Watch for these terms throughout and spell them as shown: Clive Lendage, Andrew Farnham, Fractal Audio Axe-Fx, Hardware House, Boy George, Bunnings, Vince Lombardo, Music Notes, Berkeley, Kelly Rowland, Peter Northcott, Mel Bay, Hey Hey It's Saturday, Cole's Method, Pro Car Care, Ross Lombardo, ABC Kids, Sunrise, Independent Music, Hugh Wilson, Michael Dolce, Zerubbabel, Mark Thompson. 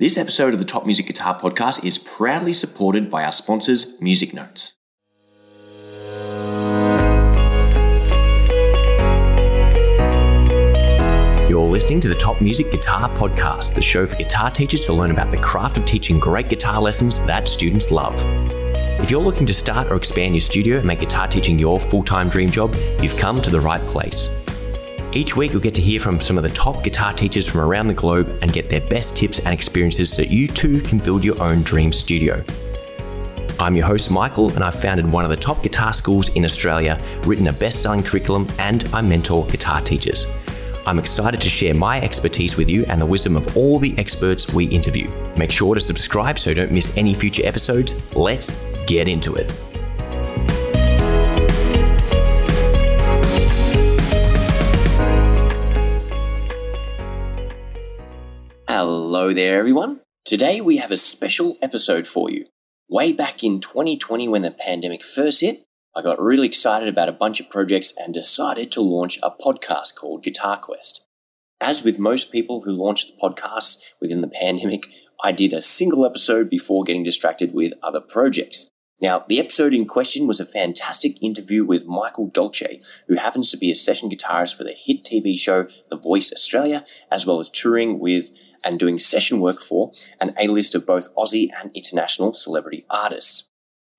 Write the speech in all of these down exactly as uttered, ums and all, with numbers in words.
This episode of the Top Music Guitar Podcast is proudly supported by our sponsors, Music Notes. You're listening to the Top Music Guitar Podcast, the show for guitar teachers to learn about the craft of teaching great guitar lessons that students love. If you're looking to start or expand your studio and make guitar teaching your full-time dream job, you've come to the right place. Each week, you'll get to hear from some of the top guitar teachers from around the globe and get their best tips and experiences so that you too can build your own dream studio. I'm your host, Michael, and I've founded one of the top guitar schools in Australia, written a best-selling curriculum, and I mentor guitar teachers. I'm excited to share my expertise with you and the wisdom of all the experts we interview. Make sure to subscribe so you don't miss any future episodes. Let's get into it. Hello there, everyone. Today we have a special episode for you. Way back in twenty twenty, when the pandemic first hit, I got really excited about a bunch of projects and decided to launch a podcast called Guitar Quest. As with most people who launched podcasts within the pandemic, I did a single episode before getting distracted with other projects. Now, the episode in question was a fantastic interview with Michael Dolce, who happens to be a session guitarist for the hit T V show The Voice Australia, as well as touring with and doing session work for an A-list of both Aussie and international celebrity artists.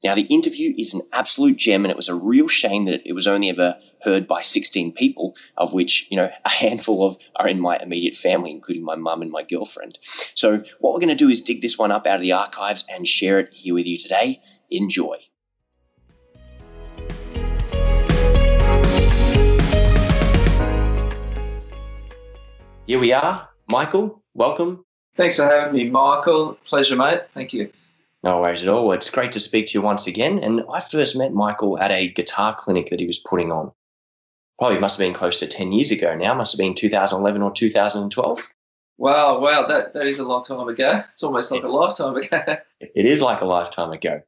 Now, the interview is an absolute gem, and it was a real shame that it was only ever heard by sixteen people, of which, you know, a handful of are in my immediate family, including my mum and my girlfriend. So what we're going to do is dig this one up out of the archives and share it here with you today. Enjoy. Here we are. Michael, welcome. Thanks for having me, Michael. Pleasure, mate. Thank you. No worries at all. It's great to speak to you once again. And I first met Michael at a guitar clinic that he was putting on. Probably must have been close to ten years ago now. Must have been two thousand eleven or two thousand twelve. Wow, wow. That, that is a long time ago. It's almost like it's, a lifetime ago. It is like a lifetime ago.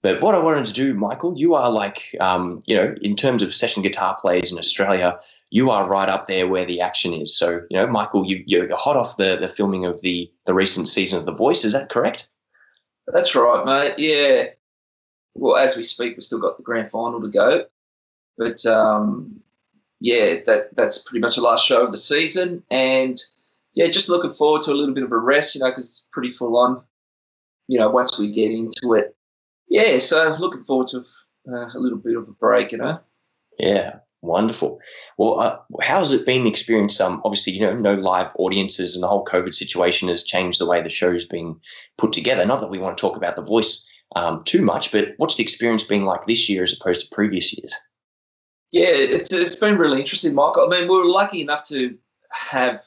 But what I wanted to do, Michael, you are like, um, you know, in terms of session guitar players in Australia, you are right up there where the action is. So, you know, Michael, you, you're hot off the, the filming of the, the recent season of The Voice. Is that correct? That's right, mate. Yeah. Well, as we speak, we've still got the grand final to go. But, um, yeah, that that's pretty much the last show of the season. And, yeah, just looking forward to a little bit of a rest, you know, because it's pretty full on, you know, once we get into it. Yeah, so looking forward to uh, a little bit of a break, you know. Yeah, wonderful. Well, uh, how's it been the experience? Um, obviously, you know, no live audiences and the whole COVID situation has changed the way the show's been put together. Not that we want to talk about The Voice um, too much, but what's the experience been like this year as opposed to previous years? Yeah, it's it's been really interesting, Michael. I mean, we were lucky enough to have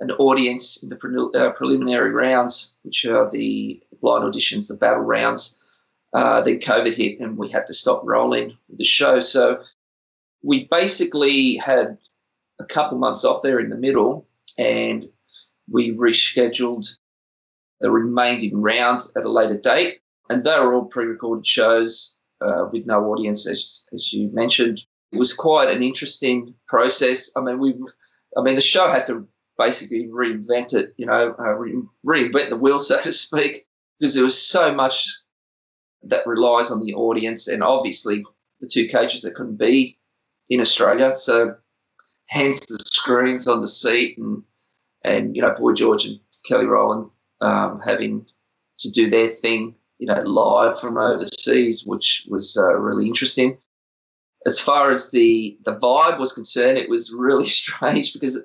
an audience in the pre- uh, preliminary rounds, which are the blind auditions, the battle rounds. Uh, then COVID hit and we had to stop rolling with the show. So we basically had a couple months off there in the middle, and we rescheduled the remaining rounds at a later date. And they were all pre-recorded shows uh, with no audience, as, as you mentioned. It was quite an interesting process. I mean, we, I mean, the show had to basically reinvent it, you know, uh, re- reinvent the wheel, so to speak, because there was so much that relies on the audience, and obviously the two coaches that couldn't be in Australia, so hence the screens on the seat, and and you know, Boy George and Kelly Rowland um, having to do their thing, you know, live from overseas, which was uh, really interesting. As far as the the vibe was concerned, it was really strange because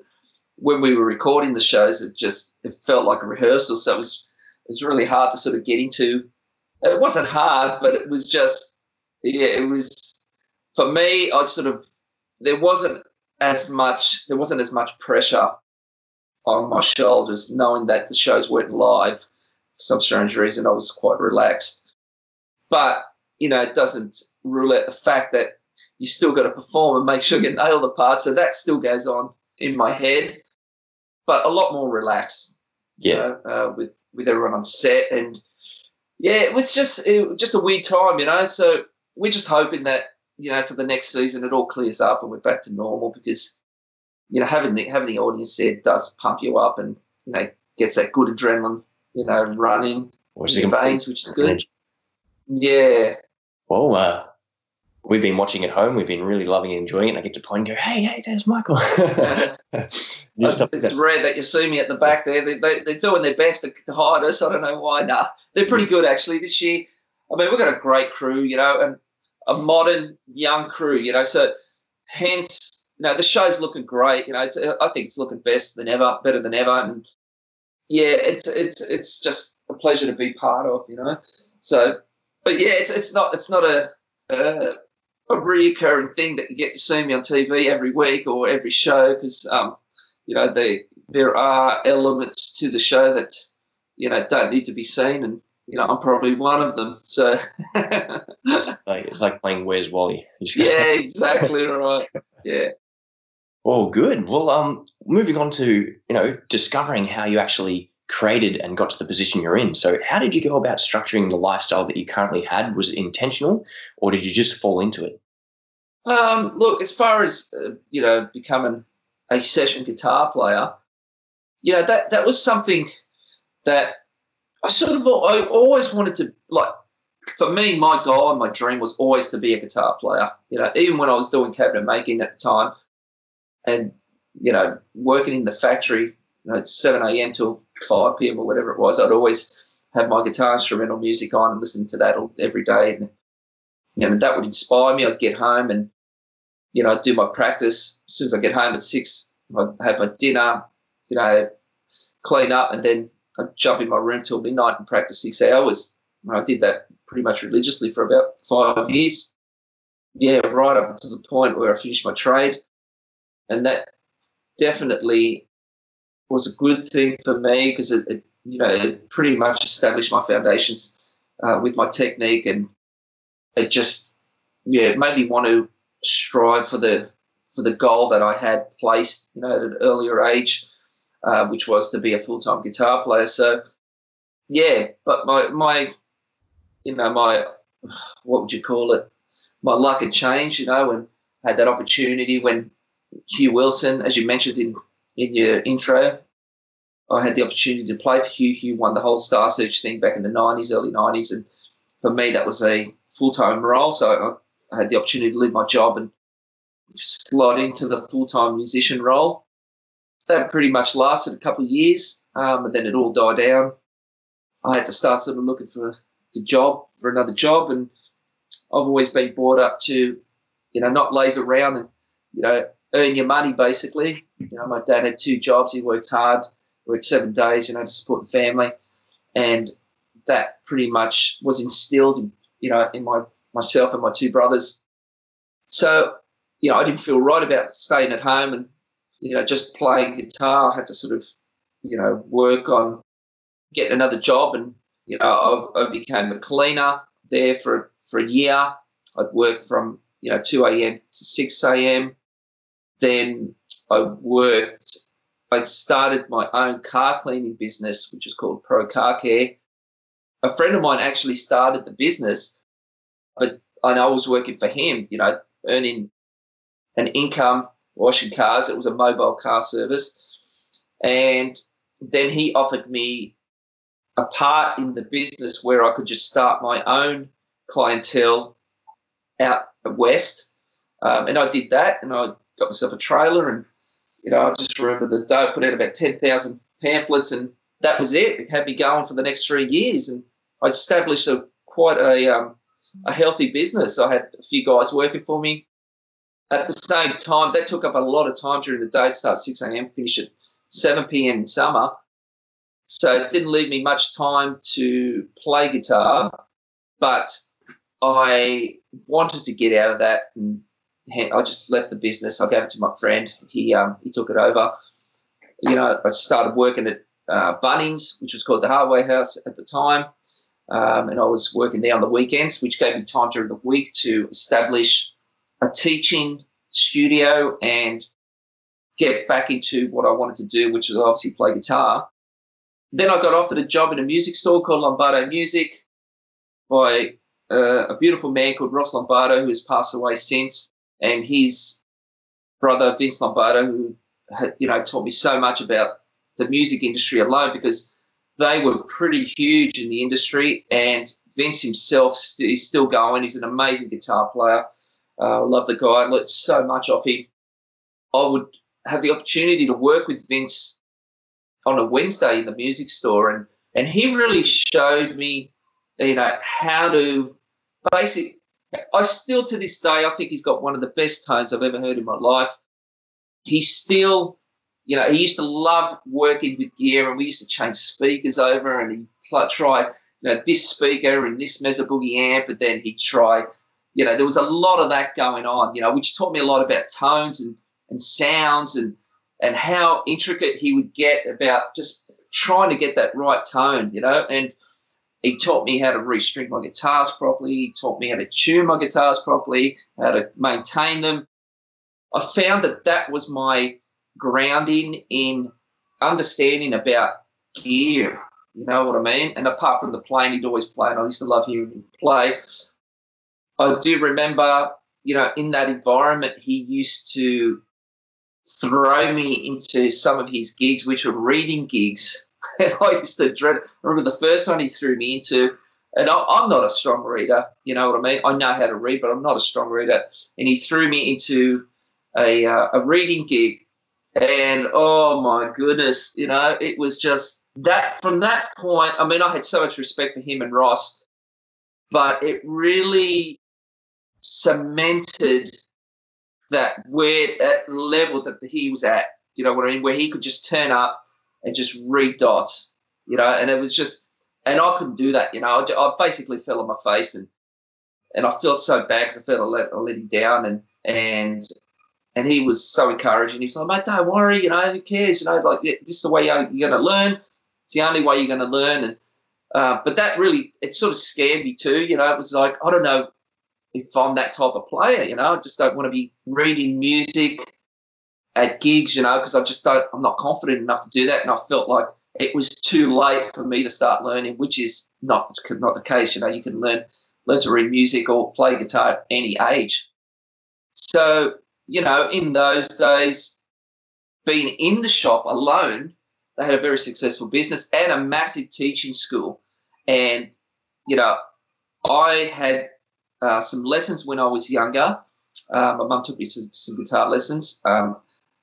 when we were recording the shows, it just it felt like a rehearsal, so it was it was really hard to sort of get into. It wasn't hard, but it was just, yeah, it was, for me, I sort of, there wasn't as much, there wasn't as much pressure on my shoulders knowing that the shows weren't live. For some strange reason, I was quite relaxed. But, you know, it doesn't rule out the fact that you still got to perform and make sure you nail the part. So that still goes on in my head, but a lot more relaxed, yeah, you know, uh, with, with everyone on set. And yeah, it was just it was just a weird time, you know. So we're just hoping that, you know, for the next season it all clears up and we're back to normal, because, you know, having the having the audience there does pump you up and, you know, gets that good adrenaline you know, running in your veins, which is good. Yeah. Well, uh, we've been watching at home. We've been really loving and enjoying it. And I get to play and go, hey, hey, there's Michael. it's it's rare that you see me at the back there. They, they, they're doing their best to, to hide us. I don't know why. Nah, they're pretty good, actually, this year. I mean, we've got a great crew, you know, and a modern, young crew, you know. So hence, you know, the show's looking great. You know, it's, I think it's looking best than ever, better than ever. And, yeah, it's it's it's just a pleasure to be part of, you know. So, but, yeah, it's it's not it's not a, a – a reoccurring thing that you get to see me on T V every week or every show, because um, you know, they, there are elements to the show that, you know, don't need to be seen, and you know, I'm probably one of them. So it's, like, it's like playing Where's Wally. Yeah, exactly right. Yeah. Well, good. Well, um, moving on to, you know, discovering how you actually created and got to the position you're in. So how did you go about structuring the lifestyle that you currently had? Was it intentional, or did you just fall into it? Um, look, as far as, uh, you know, becoming a session guitar player, you know, that, that was something that I sort of I always wanted to, like, for me, my goal and my dream was always to be a guitar player. You know, even when I was doing cabinet making at the time and, you know, working in the factory, you know, at seven a.m. till five p.m. or whatever it was, I'd always have my guitar instrumental music on and listen to that all, every day, and you know, that would inspire me. I'd get home and, you know, I'd do my practice. As soon as I get home at six, I'd have my dinner, you know, clean up, and then I'd jump in my room till midnight and practice six hours. And I did that pretty much religiously for about five years. Yeah, right up to the point where I finished my trade, and that definitely was a good thing for me, because it, it, you know, it pretty much established my foundations uh, with my technique, and it just, yeah, it made me want to strive for the for the goal that I had placed, you know, at an earlier age, uh, which was to be a full time guitar player. So, yeah, but my my, you know, my what would you call it? My luck had changed, you know, and I had that opportunity when Hugh Wilson, as you mentioned in. In your intro, I had the opportunity to play for Hugh. Hugh won the whole Star Search thing back in the nineties, early nineties, and for me that was a full-time role. So I, I had the opportunity to leave my job and slot into the full-time musician role. That pretty much lasted a couple of years, um, and then it all died down. I had to start sort of looking for the job, for another job, and I've always been brought up to, you know, not laze around and, you know, earn your money, basically. You know, my dad had two jobs. He worked hard, worked seven days, you know, to support the family. And that pretty much was instilled, you know, in my myself and my two brothers. So, you know, I didn't feel right about staying at home and, you know, just playing guitar. I had to sort of, you know, work on getting another job. And, you know, I, I became a cleaner there for, for a year. I'd work from, you know, two a.m. to six a.m. Then I worked, I started my own car cleaning business, which is called Pro Car Care. A friend of mine actually started the business, but I know I was working for him, you know, earning an income, washing cars. It was a mobile car service. And then he offered me a part in the business where I could just start my own clientele out west. Um, and I did that, and I got myself a trailer, and, you know, I just remember the day I put out about ten thousand pamphlets, and that was it. It had me going for the next three years, and I established a quite a um, a healthy business. I had a few guys working for me. At the same time, that took up a lot of time during the day. It started at six a.m., finish at seven p.m. in summer. So it didn't leave me much time to play guitar, but I wanted to get out of that, and I just left the business. I gave it to my friend. He um, he took it over. You know, I started working at uh, Bunnings, which was called the Hardware House at the time, um, and I was working there on the weekends, which gave me time during the week to establish a teaching studio and get back into what I wanted to do, which was obviously play guitar. Then I got offered a job in a music store called Lombardo Music by uh, a beautiful man called Ross Lombardo, who has passed away since. And his brother, Vince Lombardo, who, you know, taught me so much about the music industry alone, because they were pretty huge in the industry, and Vince himself st- is still going. He's an amazing guitar player. Uh, love the guy. I learned so much off him. I would have the opportunity to work with Vince on a Wednesday in the music store, and, and he really showed me, you know, how to basically – I still to this day I think he's got one of the best tones I've ever heard in my life. He still – you know, he used to love working with gear, and we used to change speakers over, and he'd try, you know, this speaker and this Mesa Boogie amp, but then he'd try, you know, there was a lot of that going on, you know, which taught me a lot about tones and, and sounds and, and how intricate he would get about just trying to get that right tone, you know. And he taught me how to restring my guitars properly. He taught me how to tune my guitars properly, how to maintain them. I found that that was my grounding in understanding about gear, you know what I mean? And apart from the playing, he'd always play, and I used to love hearing him play. I do remember, you know, in that environment, he used to throw me into some of his gigs, which were reading gigs. And I used to dread it. I remember the first one he threw me into, and I, I'm not a strong reader, you know what I mean? I know how to read, but I'm not a strong reader. And he threw me into a uh, a reading gig. And, oh, my goodness, you know, it was just that from that point, I mean, I had so much respect for him and Ross, but it really cemented that where at level that he was at, you know what I mean, where he could just turn up and just read dots, you know, and it was just – and I couldn't do that, you know. I, just, I basically fell on my face, and and I felt so bad because I felt I let, I let him down, and and – and he was so encouraging. He was like, mate, don't worry, you know, who cares? You know, like, this is the way you're, you're going to learn. It's the only way you're going to learn. And uh, but that really, it sort of scared me too. You know, it was like, I don't know if I'm that type of player, you know. I just don't want to be reading music at gigs, you know, because I just don't, I'm not confident enough to do that. And I felt like it was too late for me to start learning, which is not, not the case. You know, you can learn, learn to read music or play guitar at any age. So, you know, in those days, being in the shop alone, they had a very successful business and a massive teaching school. And, you know, I had uh, some lessons when I was younger. Um, my mum took me to some guitar lessons. Um,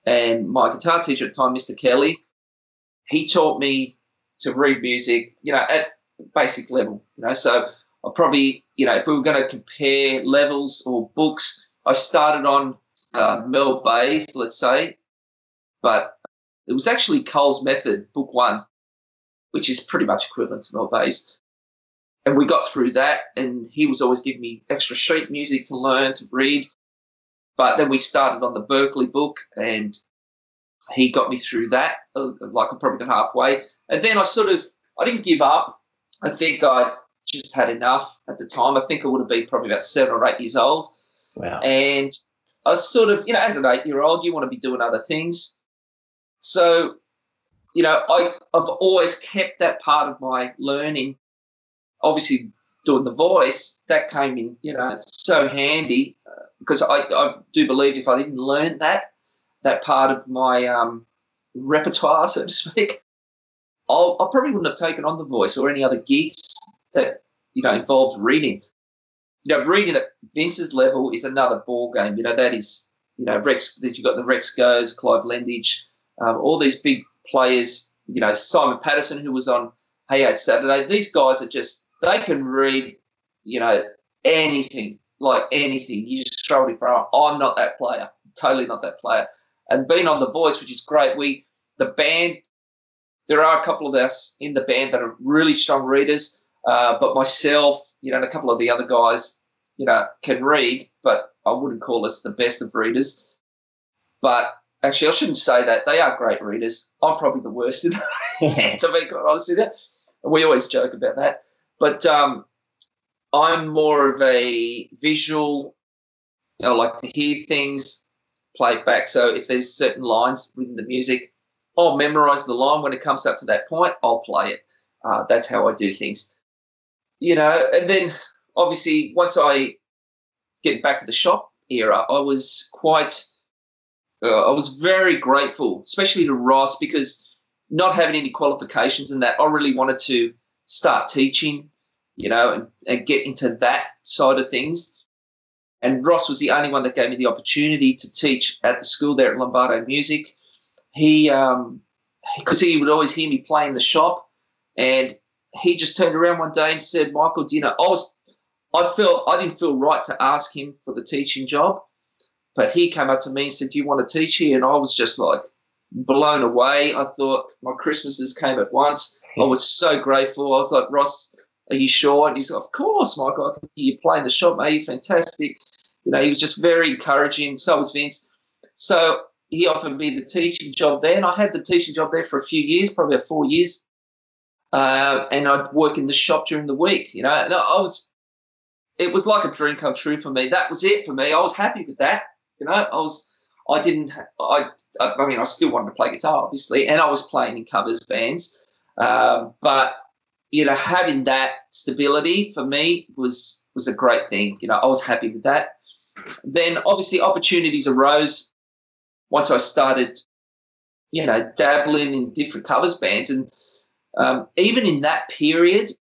and my guitar teacher at the time, Mister Kelly, he taught me to read music, you know, at basic level. You know, so I probably, you know, if we were going to compare levels or books, I started on Uh, Mel Bay's, let's say, but it was actually Cole's Method, book one, which is pretty much equivalent to Mel Bay's. And we got through that, and he was always giving me extra sheet music to learn, to read. But then we started on the Berkeley book, and he got me through that, uh, like I probably got halfway. And then I sort of, I didn't give up. I think I just had enough at the time. I think I would have been probably about seven or eight years old. Wow. And I was sort of, you know, as an eight-year-old, you want to be doing other things. So, you know, I, I've always kept that part of my learning. Obviously, doing The Voice, that came in, you know, so handy uh, because I, I do believe if I didn't learn that, that part of my um, repertoire, so to speak, I'll, I probably wouldn't have taken on The Voice or any other gigs that, you know, involved reading. You know, reading at Vince's level is another ball game. You know, that is, you know, Rex, that you've got the Rex Goes, Clive Lendage, um, all these big players, you know, Simon Patterson, who was on Hey Hey It's Saturday. These guys are just, they can read, you know, anything, like anything. You just throw it in front of them. I'm not that player, totally not that player. And being on The Voice, which is great, we, the band, there are a couple of us in the band that are really strong readers. Uh, but myself, you know, and a couple of the other guys, you know, can read, but I wouldn't call us the best of readers. But actually, I shouldn't say that. They are great readers. I'm probably the worst in that, to be quite honest with you. We always joke about that. But um, I'm more of a visual, you know, I like to hear things, play it back. So if there's certain lines within the music, I'll memorise the line. When it comes up to that point, I'll play it. Uh, that's how I do things. You know, and then obviously once I get back to the shop era, I was quite, uh, I was very grateful, especially to Ross, because not having any qualifications in that, I really wanted to start teaching, you know, and, and get into that side of things. And Ross was the only one that gave me the opportunity to teach at the school there at Lombardo Music. He, um, because he would always hear me play in the shop, and he just turned around one day and said, "Michael, do you know?" I was, I felt I didn't feel right to ask him for the teaching job, but he came up to me and said, "Do you want to teach here?" And I was just like blown away. I thought my Christmases came at once. I was so grateful. I was like, "Ross, are you sure?" And he's like, "Of course, Michael. I can hear you play in the shop, mate. You're fantastic." You know, he was just very encouraging. So was Vince. So he offered me the teaching job there, and I had the teaching job there for a few years, probably about four years. Uh, and I'd work in the shop during the week, you know. And I was, it was like a dream come true for me. That was it for me. I was happy with that, you know. I was, I didn't, I, I mean, I still wanted to play guitar, obviously, and I was playing in covers bands. Um, but you know, having that stability for me was was a great thing. You know, I was happy with that. Then obviously opportunities arose. Once I started, you know, dabbling in different covers bands, and um, even in that period,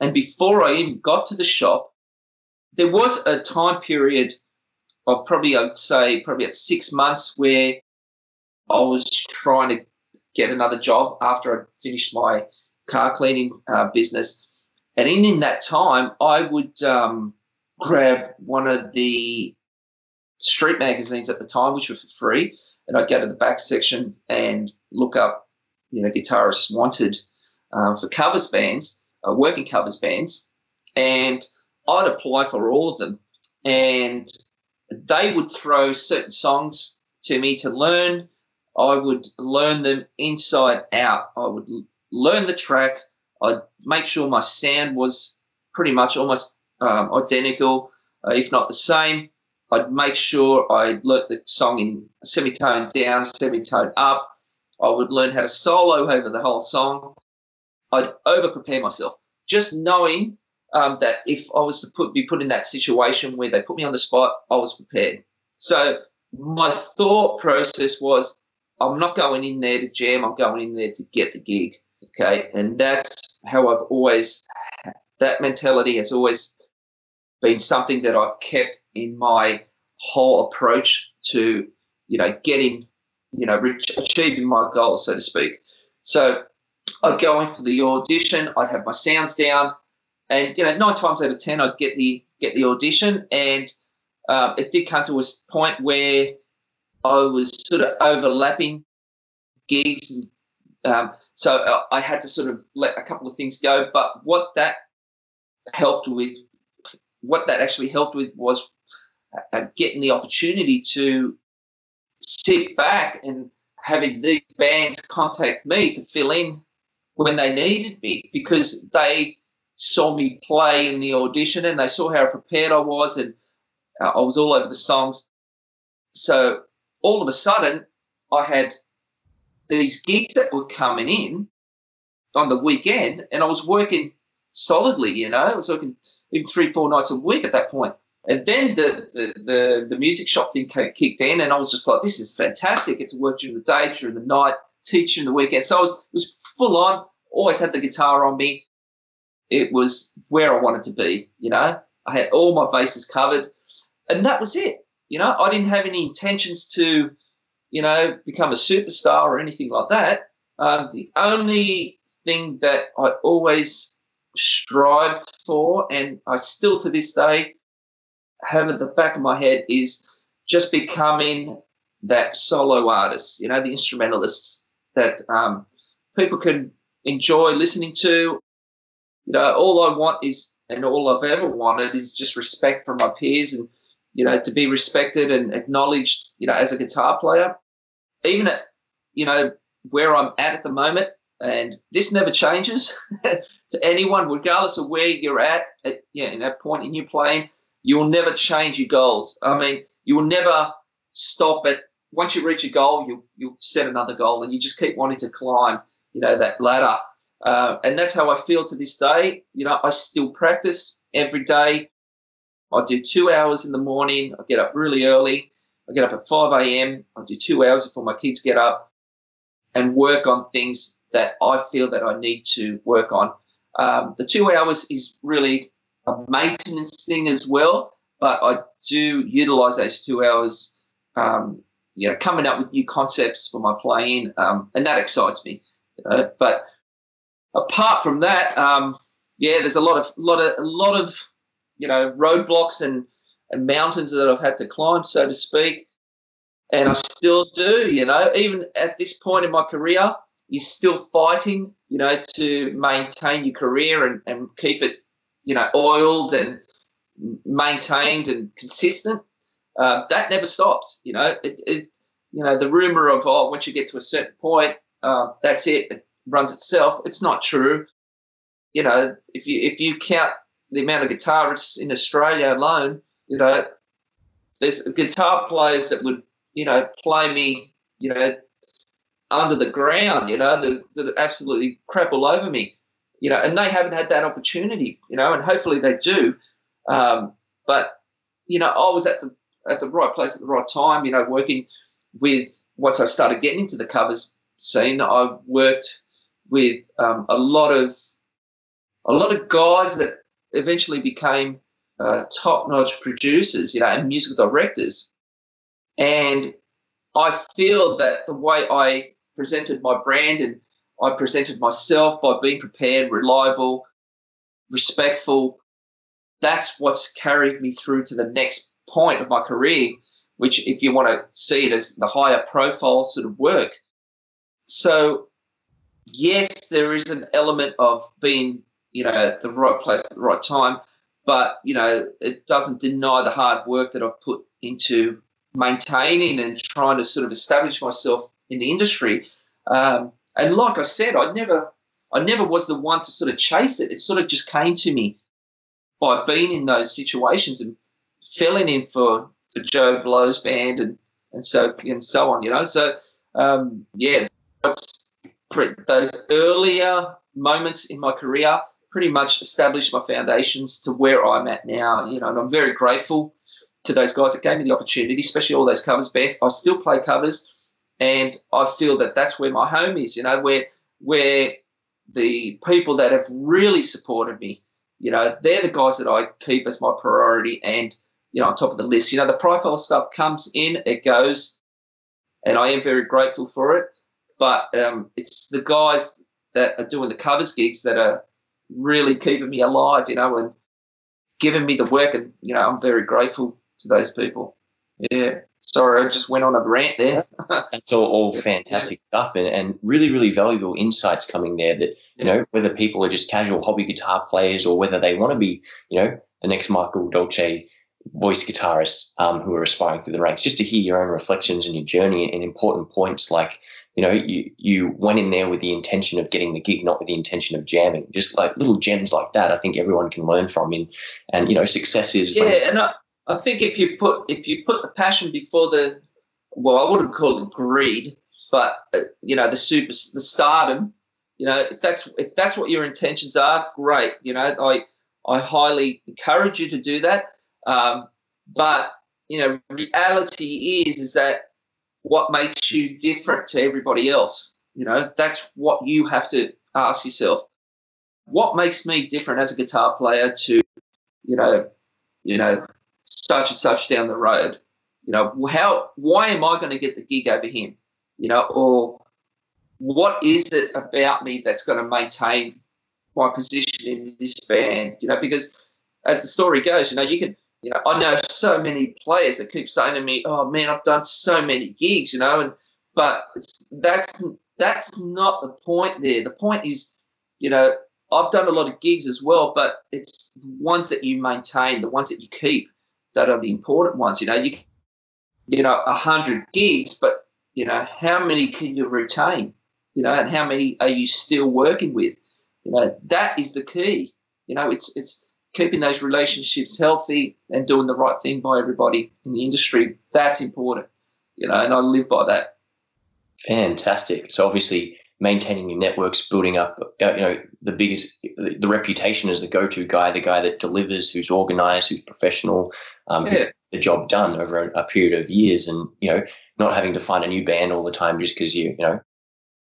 and before I even got to the shop, there was a time period of probably, I'd say, probably at six months where I was trying to get another job after I finished my car cleaning uh, business. And in, in that time, I would um, grab one of the street magazines at the time, which were for free, and I'd go to the back section and look up, you know, guitarists wanted uh, for covers bands, uh, working covers bands, and I'd apply for all of them, and they would throw certain songs to me to learn. I would learn them inside out. I would learn the track. I'd make sure my sound was pretty much almost um, identical, uh, if not the same. I'd make sure I'd learnt the song in semitone down, semitone up. I would learn how to solo over the whole song. I'd over-prepare myself, just knowing um, that if I was to put, be put in that situation where they put me on the spot, I was prepared. So my thought process was, I'm not going in there to jam. I'm going in there to get the gig, okay? And that's how I've always – that mentality has always – been something that I've kept in my whole approach to, you know, getting, you know, achieving my goals, so to speak. So I'd go in for the audition. I'd have my sounds down, and you know, nine times out of ten, I'd get the get the audition. And uh, it did come to a point where I was sort of overlapping gigs, and um, so I had to sort of let a couple of things go. But what that helped with. What that actually helped with was uh, getting the opportunity to sit back and having these bands contact me to fill in when they needed me, because they saw me play in the audition and they saw how prepared I was, and uh, I was all over the songs. So all of a sudden I had these gigs that were coming in on the weekend, and I was working solidly, you know. I was working even three, four nights a week at that point. And then the, the, the, the music shop thing came, kicked in, and I was just like, this is fantastic. I get to work during the day, during the night, teach during the weekend. So I was, it was full on, always had the guitar on me. It was where I wanted to be, you know. I had all my bases covered, and that was it, you know. I didn't have any intentions to, you know, become a superstar or anything like that. Um, the only thing that I always strived for, and I still to this day have at the back of my head, is just becoming that solo artist, you know, the instrumentalist that um, people can enjoy listening to. You know, all I want is, and all I've ever wanted is just respect from my peers, and, you know, to be respected and acknowledged, you know, as a guitar player. Even at, you know, where I'm at at the moment, and this never changes to anyone, regardless of where you're at, at yeah, in that point in your playing, you will never change your goals. I mean, you will never stop at, once you reach a goal, you, you'll set another goal, and you just keep wanting to climb, you know, that ladder. Uh, and that's how I feel to this day. You know, I still practice every day. I do two hours in the morning. I get up really early. I get up at five a m I do two hours before my kids get up. and work on things that I feel that I need to work on. Um, the two hours is really a maintenance thing as well, but I do utilise those two hours, um, you know, coming up with new concepts for my playing, um, and that excites me. You know? But apart from that, um, yeah, there's a lot of lot of a lot of you know roadblocks and and mountains that I've had to climb, so to speak, and I still do. You know, even at this point in my career, you're still fighting, you know, to maintain your career and, and keep it, you know, oiled and maintained and consistent. Uh, that never stops, you know. It, it, you know, the rumor of, oh, once you get to a certain point, uh, that's it, it runs itself. It's not true. You know, if you if you count the amount of guitarists in Australia alone, you know, there's guitar players that would, you know, play me, you know, under the ground, you know, that, that absolutely crap all over me, you know, and they haven't had that opportunity, you know, and hopefully they do. Um, but, you know, I was at the at the right place at the right time, you know, working with, once I started getting into the covers scene, I worked with um, a lot of a lot of guys that eventually became uh, top-notch producers, you know, and musical directors. And I feel that the way I presented my brand and I presented myself by being prepared, reliable, respectful, that's what's carried me through to the next point of my career, which if you want to see it as the higher profile sort of work. So, yes, there is an element of being, you know, at the right place at the right time, but, you know, it doesn't deny the hard work that I've put into maintaining and trying to sort of establish myself in the industry. Um, and like I said, I never I never was the one to sort of chase it. It sort of just came to me by being in those situations and filling in for, for Joe Blow's band and, and so and so on, you know. So, um, yeah, those earlier moments in my career pretty much established my foundations to where I'm at now, you know, and I'm very grateful to those guys that gave me the opportunity, especially all those covers bands. I still play covers, and I feel that that's where my home is, you know, where where the people that have really supported me, you know, they're the guys that I keep as my priority and, you know, on top of the list. You know, the profile stuff comes in, it goes, and I am very grateful for it, but um, it's the guys that are doing the covers gigs that are really keeping me alive, you know, and giving me the work, and, you know, I'm very grateful to those people. Yeah, sorry, I just went on a rant there. That's all, all fantastic stuff, and, and really, really valuable insights coming there that, you know, whether people are just casual hobby guitar players or whether they want to be, you know, the next Michael Dolce voice guitarist um, who are aspiring through the ranks, just to hear your own reflections and your journey and, and important points like, you know, you, you went in there with the intention of getting the gig, not with the intention of jamming. Just like little gems like that I think everyone can learn from. In, and, you know, success is... Yeah, when- and I- I think if you put if you put the passion before the, well, I wouldn't call it greed, but uh, you know, the super the stardom, you know, if that's if that's what your intentions are, great. You know, I I highly encourage you to do that. Um, but you know, reality is is that what makes you different to everybody else. You know, that's what you have to ask yourself. What makes me different as a guitar player to, you know, you know. such and such down the road? You know, how, why am I going to get the gig over him? You know, or what is it about me that's going to maintain my position in this band? You know, because as the story goes, you know, you can, you know, I know so many players that keep saying to me, oh man, I've done so many gigs, you know, and but it's, that's that's not the point there. The point is, you know, I've done a lot of gigs as well, but it's the ones that you maintain, the ones that you keep, that are the important ones. You know, you you know, one hundred gigs, but, you know, how many can you retain, you know, and how many are you still working with? You know, that is the key. You know, it's it's keeping those relationships healthy and doing the right thing by everybody in the industry. That's important, you know, and I live by that. Fantastic. So obviously maintaining your networks, building up, you know, the biggest, the reputation as the go-to guy, the guy that delivers, who's organized, who's professional, um, yeah. who gets the job done over a, a period of years, and, you know, not having to find a new band all the time just because you, you know,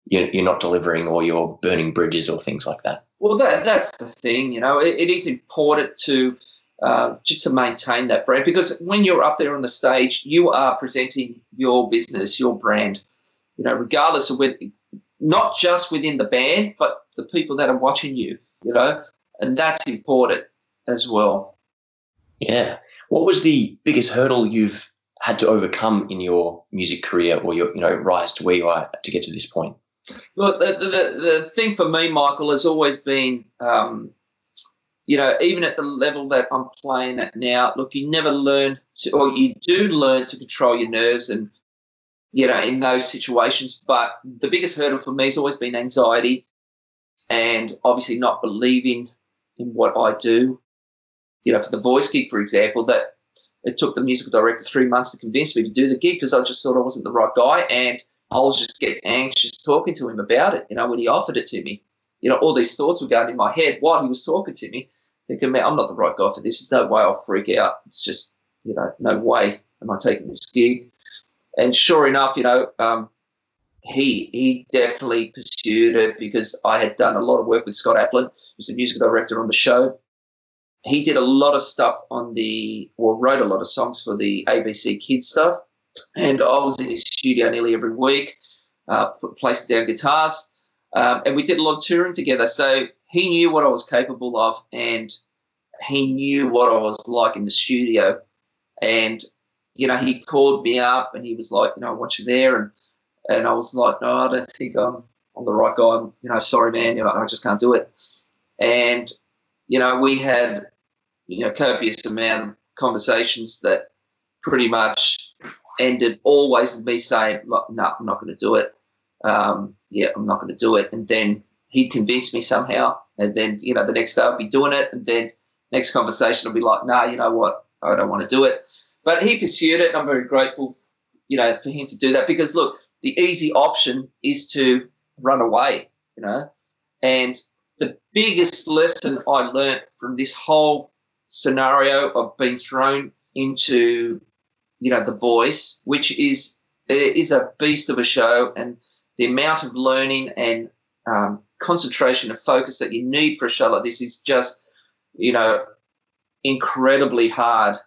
you're, you're not delivering or you're burning bridges or things like that? Well, that that's the thing, you know. It, it is important to uh, just to maintain that brand, because when you're up there on the stage, you are presenting your business, your brand, you know, regardless of whether, not just within the band, but the people that are watching you, you know, and that's important as well. Yeah. What was the biggest hurdle you've had to overcome in your music career, or your, you know, rise to where you are to get to this point? Look, the, the, the thing for me, Michael, has always been, um, you know, even at the level that I'm playing at now, look, you never learn to, or you do learn to control your nerves and, you know, in those situations. But the biggest hurdle for me has always been anxiety and obviously not believing in what I do. You know, for the Voice gig, for example, that it took the musical director three months to convince me to do the gig because I just thought I wasn't the right guy, and I was just getting anxious talking to him about it, you know, when he offered it to me. You know, all these thoughts were going in my head while he was talking to me, thinking, man, I'm not the right guy for this. There's no way I'll freak out. It's just, you know, no way am I taking this gig. And sure enough, you know, um, he he definitely pursued it, because I had done a lot of work with Scott Applin, who's the musical director on the show. He did a lot of stuff on the, or wrote a lot of songs for the A B C Kids stuff. And I was in his studio nearly every week, uh, placing down guitars. Um, and we did a lot of touring together. So he knew what I was capable of, and he knew what I was like in the studio. And, you know, he called me up and he was like, you know, I want you there. And and I was like, no, I don't think I'm, I'm the right guy. I'm, you know, sorry, man, you know, I just can't do it. And, you know, we had, you know, copious amount of conversations that pretty much ended always with me saying, no, nah, I'm not going to do it. Um, yeah, I'm not going to do it. And then he'd convince me somehow. And then, you know, the next day I'd be doing it. And then next conversation I'll be like, no, nah, you know what, I don't want to do it. But he pursued it, and I'm very grateful, you know, for him to do that, because, look, the easy option is to run away, you know. And the biggest lesson I learned from this whole scenario of being thrown into, you know, The Voice, which is is a beast of a show, and the amount of learning and um, concentration and focus that you need for a show like this is just, you know, incredibly hard.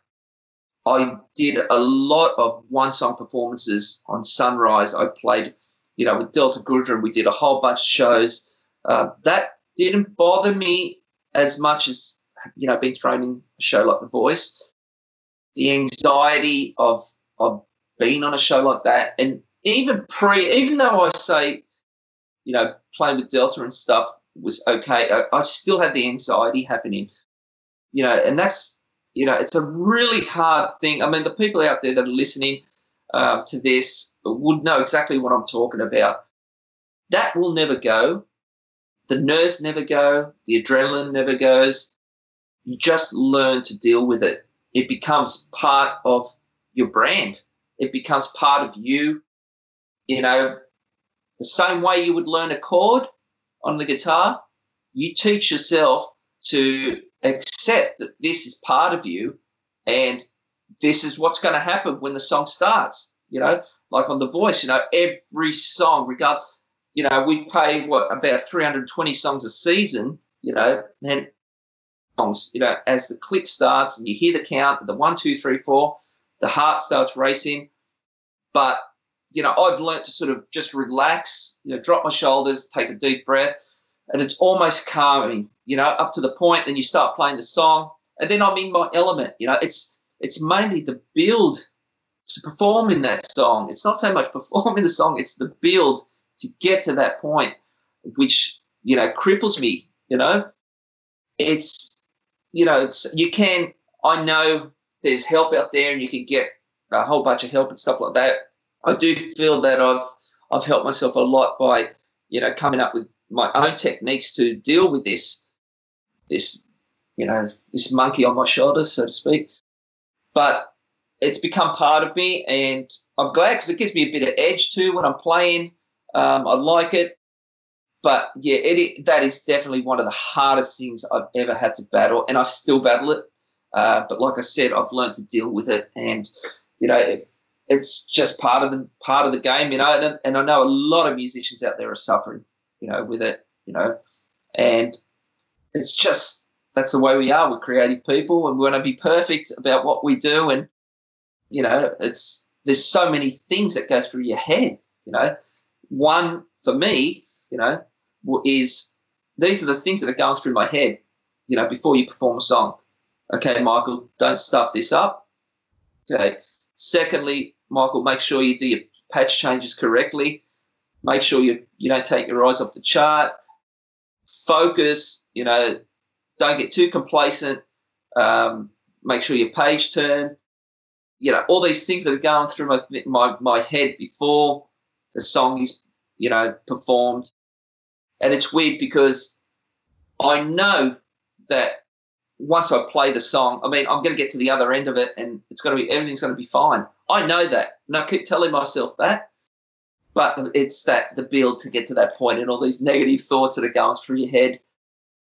I did a lot of one-song performances on Sunrise. I played, you know, with Delta Goodrem. We did a whole bunch of shows. Uh, that didn't bother me as much as, you know, being thrown in a show like The Voice. The anxiety of of being on a show like that, and even pre, even though I say, you know, playing with Delta and stuff was okay, I, I still had the anxiety happening, you know, and that's, you know, it's a really hard thing. I mean, the people out there that are listening uh, to this would know exactly what I'm talking about. That will never go. The nerves never go. The adrenaline never goes. You just learn to deal with it. It becomes part of your brand. It becomes part of you, you know, the same way you would learn a chord on the guitar. You teach yourself to accept that this is part of you, and this is what's going to happen when the song starts, you know, like on The Voice, you know, every song, regardless, you know, we play, what, about three hundred twenty songs a season, you know, and songs, you know, as the click starts and you hear the count, the one, two, three, four, the heart starts racing. But, you know, I've learned to sort of just relax, you know, drop my shoulders, take a deep breath, and it's almost calming, you know, up to the point. Then you start playing the song, and then I'm in my element, you know. It's it's mainly the build to perform in that song. It's not so much performing the song, it's the build to get to that point, which, you know, cripples me, you know. It's, you know, it's, you can, I know there's help out there and you can get a whole bunch of help and stuff like that. I do feel that I've I've helped myself a lot by, you know, coming up with my own techniques to deal with this, this, you know, this monkey on my shoulders, so to speak. But it's become part of me, and I'm glad, because it gives me a bit of edge too when I'm playing. Um, I like it, but yeah, it, that is definitely one of the hardest things I've ever had to battle, and I still battle it. Uh, but like I said, I've learned to deal with it, and, you know, it, it's just part of the part of the game, you know. And, and I know a lot of musicians out there are suffering, you know, with it, you know. And it's just that's the way we are. We're creative people, and we want to be perfect about what we do. And you know, it's there's so many things that go through your head, you know. One for me, you know, is these are the things that are going through my head, you know, before you perform a song. Okay, Michael, don't stuff this up. Okay. Secondly, Michael, make sure you do your patch changes correctly. Make sure you you don't take your eyes off the chart. Focus, you know, don't get too complacent. Um, make sure your page turn. You know, all these things that are going through my my, my head before the song is, you know, performed. And it's weird because I know that once I play the song, I mean, I'm going to get to the other end of it and it's going to be, everything's going to be fine. I know that. And I keep telling myself that, but it's that the build to get to that point and all these negative thoughts that are going through your head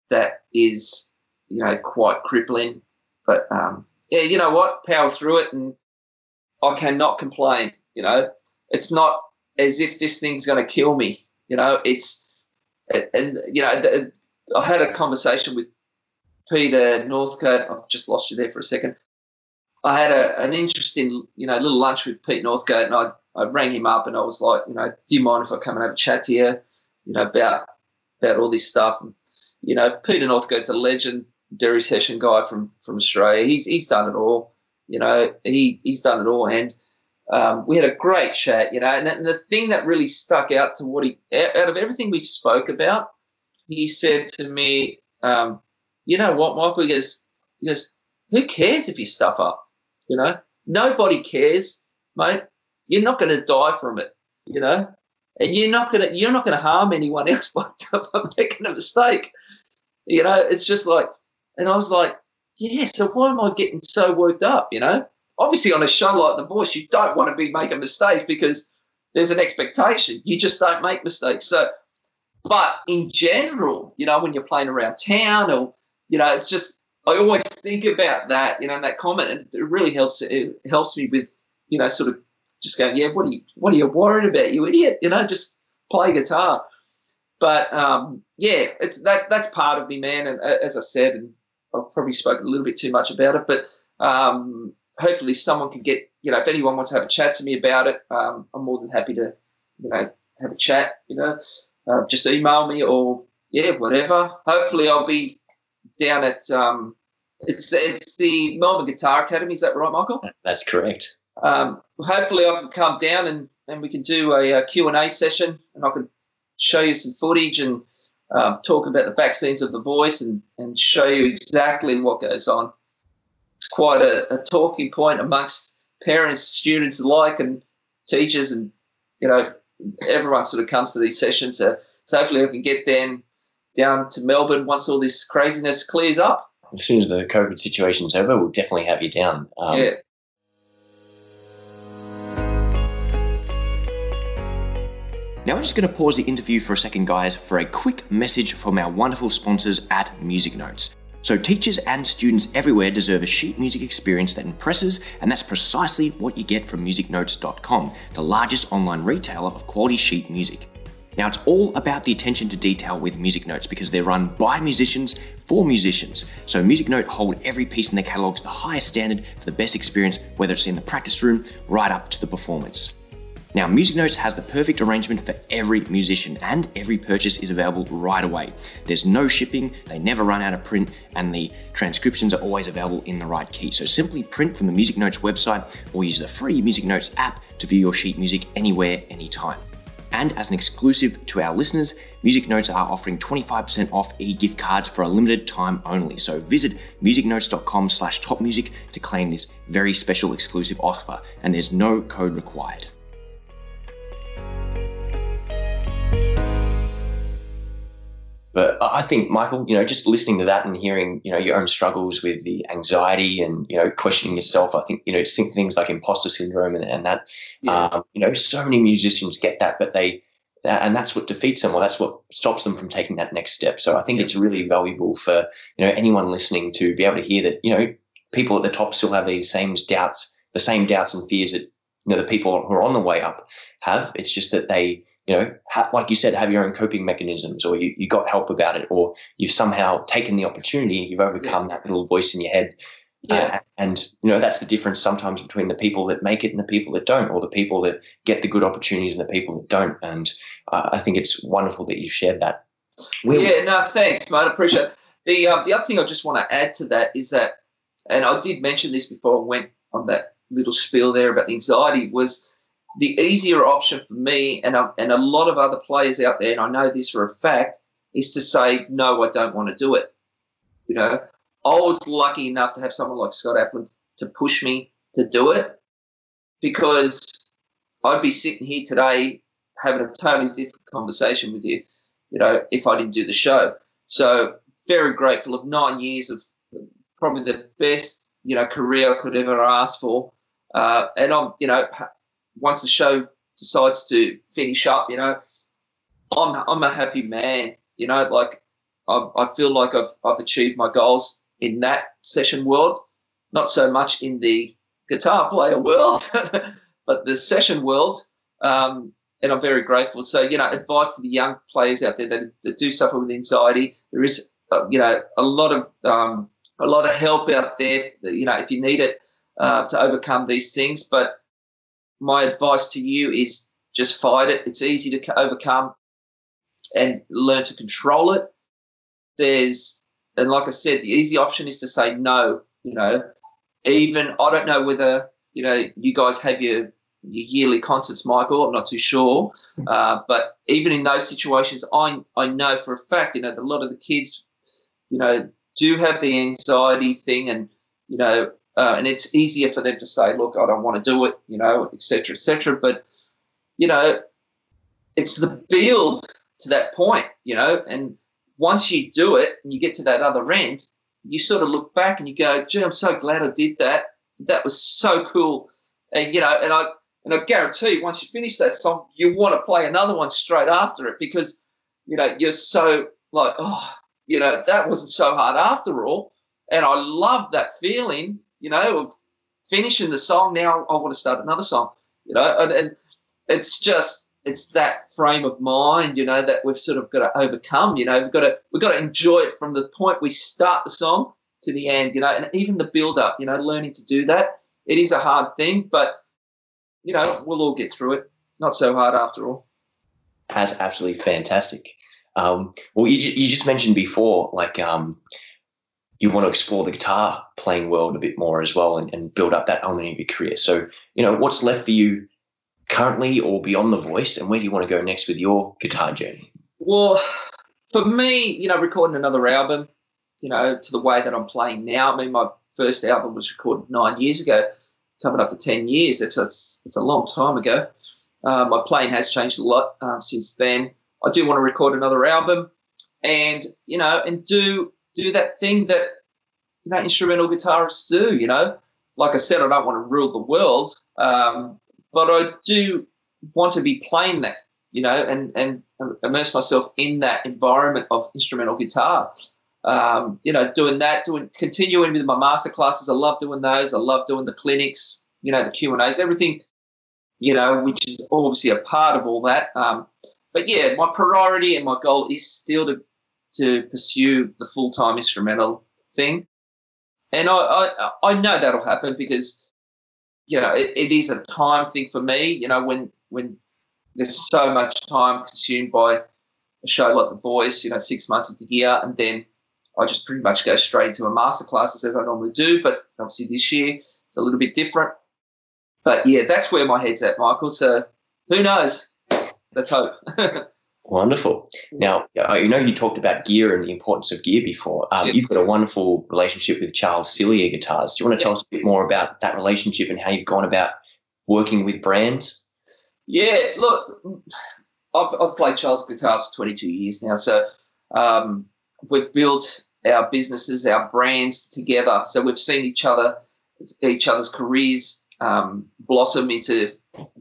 that is, you know, quite crippling. But, um, yeah, you know what? Power through it, and I cannot complain, you know. It's not as if this thing's going to kill me, you know. It's, and, you know, I had a conversation with Peter Northcott, I've just lost you there for a second. I had a, an interesting, you know, little lunch with Pete Northcott, and I, I rang him up and I was like, you know, do you mind if I come and have a chat to you, you know, about about all this stuff? And, you know, Peter Northcott's a legendary session guy from from Australia. He's he's done it all, you know. He he's done it all, and um, we had a great chat, you know. And, that, and the thing that really stuck out to what he, out of everything we spoke about, he said to me, um, you know what, Michael, he goes, he goes, who cares if you stuff up, you know? Nobody cares, mate. You're not going to die from it, you know? And you're not going to you're not going to harm anyone else by, by making a mistake. You know, it's just like, and I was like, yeah, so why am I getting so worked up, you know? Obviously on a show like The Voice, you don't want to be making mistakes because there's an expectation. You just don't make mistakes. So, but in general, you know, when you're playing around town or, you know, it's just I always think about that, you know, and that comment, and it really helps. It helps me with, you know, sort of just going, yeah, what are you, what are you worried about, you idiot? You know, just play guitar. But um, yeah, it's that that's part of me, man. And as I said, and I've probably spoken a little bit too much about it, but um, hopefully someone can get, you know, if anyone wants to have a chat to me about it, um, I'm more than happy to, you know, have a chat. You know, uh, just email me or yeah, whatever. Hopefully, I'll be down at um it's the, it's the Melbourne Guitar Academy, is that right, Michael? That's correct. Um hopefully I can come down and and we can do a, a Q and A session, and I can show you some footage and um, talk about the back scenes of The Voice and and show you exactly what goes on. It's quite a, a talking point amongst parents, students alike, and teachers, and you know, everyone sort of comes to these sessions. So, so hopefully I can get then down to Melbourne once all this craziness clears up. As soon as the COVID situation's over, we'll definitely have you down. Um, yeah. Now I'm just going to pause the interview for a second, guys, for a quick message from our wonderful sponsors at Music Notes. So teachers and students everywhere deserve a sheet music experience that impresses, and that's precisely what you get from music notes dot com, the largest online retailer of quality sheet music. Now, it's all about the attention to detail with Music Notes because they're run by musicians for musicians. So Music Note hold every piece in their catalog to the highest standard for the best experience, whether it's in the practice room right up to the performance. Now, Music Notes has the perfect arrangement for every musician, and every purchase is available right away. There's no shipping, they never run out of print, and the transcriptions are always available in the right key. So simply print from the Music Notes website or use the free Music Notes app to view your sheet music anywhere, anytime. And as an exclusive to our listeners, Music Notes are offering twenty-five percent off e-gift cards for a limited time only. So visit music notes dot com slash top music to claim this very special exclusive offer, and there's no code required. But I think, Michael, you know, just listening to that and hearing, you know, your own struggles with the anxiety and, you know, questioning yourself, I think, you know, things like imposter syndrome and, and that, yeah. um, you know, so many musicians get that, but they, and that's what defeats them, or that's what stops them from taking that next step. So I think yeah. it's really valuable for, you know, anyone listening to be able to hear that, you know, people at the top still have these same doubts, the same doubts and fears that you know, the people who are on the way up have. It's just that they, you know, ha- like you said, have your own coping mechanisms, or you, you got help about it, or you've somehow taken the opportunity and you've overcome yeah. that little voice in your head. Yeah. Uh, and, you know, that's the difference sometimes between the people that make it and the people that don't, or the people that get the good opportunities and the people that don't. And uh, I think it's wonderful that you've shared that. We'll- yeah, no, thanks, mate. I appreciate it. The, um, the other thing I just want to add to that is that, and I did mention this before I went on that little spiel there about the anxiety, was the easier option for me and a, and a lot of other players out there, and I know this for a fact, is to say, no, I don't want to do it. You know, I was lucky enough to have someone like Scott Applin to push me to do it, because I'd be sitting here today having a totally different conversation with you, you know, if I didn't do the show. So very grateful of nine years of probably the best, you know, career I could ever ask for. Uh, and I'm, you know, once the show decides to finish up, you know, I'm I'm a happy man, you know, like I, I feel like I've I've achieved my goals in that session world, not so much in the guitar player world, but the session world. Um, and I'm very grateful. So, you know, advice to the young players out there that, that do suffer with anxiety, there is, uh, you know, a lot of um, a lot of help out there, you know, if you need it uh, to overcome these things. But my advice to you is just fight it. It's easy to overcome and learn to control it. There's, and like I said, the easy option is to say no, you know, even, I don't know whether, you know, you guys have your, your yearly concerts, Michael, I'm not too sure. Uh, but even in those situations, I I know for a fact, you know, that a lot of the kids, you know, do have the anxiety thing, and, you know, uh, and it's easier for them to say, look, I don't want to do it, you know, et cetera, et cetera. But, you know, it's the build to that point, you know, and once you do it and you get to that other end, you sort of look back and you go, gee, I'm so glad I did that. That was so cool. And, you know, and I, and I guarantee you, once you finish that song, you want to play another one straight after it, because, you know, you're so like, oh, you know, that wasn't so hard after all. And I love that feeling, you know, of finishing the song. Now I want to start another song, you know, and, and it's just, it's that frame of mind, you know, that we've sort of got to overcome, you know, we've got to, we've got to enjoy it from the point we start the song to the end, you know, and even the build up, you know, learning to do that. It is a hard thing, but, you know, we'll all get through it. Not so hard after all. That's absolutely fantastic. Um, well, you, you just mentioned before, like, um, you want to explore the guitar playing world a bit more as well, and, and build up that element of your career. So, you know, what's left for you currently or beyond The Voice, and where do you want to go next with your guitar journey? Well, for me, you know, recording another album, you know, to the way that I'm playing now. I mean, my first album was recorded nine years ago, coming up to ten years. It's a, it's a long time ago. Uh, my playing has changed a lot um, since then. I do want to record another album, and, you know, and do do that thing that, you know, instrumental guitarists do, you know. Like I said, I don't want to rule the world, um, but I do want to be playing that, you know, and, and immerse myself in that environment of instrumental guitar. Um, you know, doing that, doing continuing with my master classes. I love doing those. I love doing the clinics, you know, the Q and A's, everything, you know, which is obviously a part of all that. Um, But, yeah, my priority and my goal is still to to pursue the full-time instrumental thing. And I, I, I know that'll happen because, you know, it, it is a time thing for me. You know, when when there's so much time consumed by a show like The Voice, you know, six months of the year, and then I just pretty much go straight into a masterclass as I normally do. But obviously this year it's a little bit different. But, yeah, that's where my head's at, Michael. So who knows? Let's hope. Wonderful. Now, you know, you talked about gear and the importance of gear before. Um, yep. You've got a wonderful relationship with Charles Celia Guitars. Do you want to yep. tell us a bit more about that relationship and how you've gone about working with brands? Yeah, look, I've, I've played Charles Guitars for twenty-two years now. So um, we've built our businesses, our brands together. So we've seen each other, each other's careers um, blossom into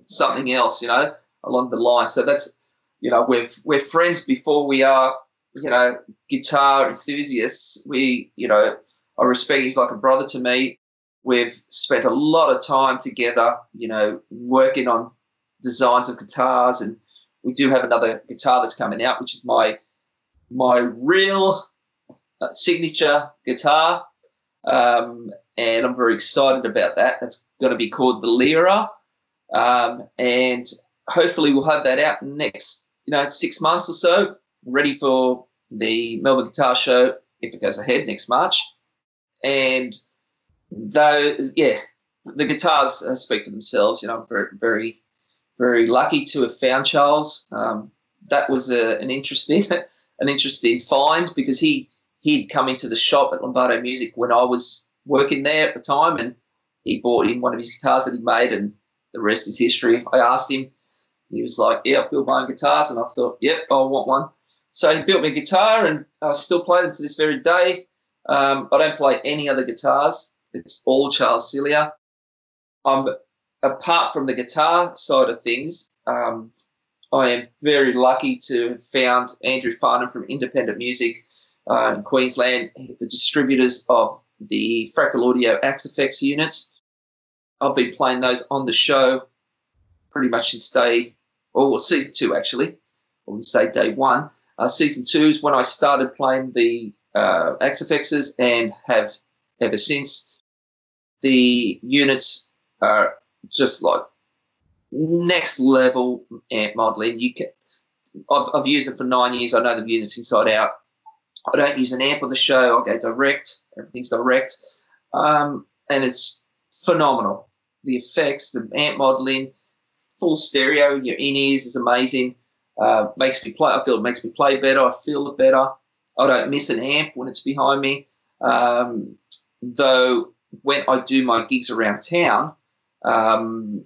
something else, you know, along the line. So that's, you know, we're we're friends before we are, you know, guitar enthusiasts. We, you know, I respect, he's like a brother to me. We've spent a lot of time together, you know, working on designs of guitars, and we do have another guitar that's coming out, which is my my real signature guitar, um, and I'm very excited about that. That's going to be called the Lyra, um, and hopefully we'll have that out in the next, you know, six months or so, ready for the Melbourne Guitar Show if it goes ahead next March. And though, yeah, the guitars speak for themselves. You know, I'm very, very, very lucky to have found Charles. Um, that was a, an interesting, an interesting find, because he he'd come into the shop at Lombardo Music when I was working there at the time, and he bought in one of his guitars that he made, and the rest is history. I asked him, he was like, "Yeah, I build my own guitars," and I thought, "Yep, I want one." So he built me a guitar, and I still play them to this very day. Um, I don't play any other guitars. It's all Charles Celia. I'm, apart from the guitar side of things, um, I am very lucky to have found Andrew Farnham from Independent Music uh, in Queensland, the distributors of the Fractal Audio Axe-Fx units. I've been playing those on the show pretty much since day, or season two actually, I wouldn't say day one. Uh, season two is when I started playing the uh, Axe-Fx's, and have ever since. The units are just like next level amp modeling. You can, I've, I've used them for nine years. I know the units inside out. I don't use an amp on the show. I go direct. Everything's direct. Um, and it's phenomenal. The effects, the amp modeling, full stereo in your in-ears is amazing. Uh, makes me play. I feel it makes me play better. I feel it better. I don't miss an amp when it's behind me. Um, though... When I do my gigs around town, um,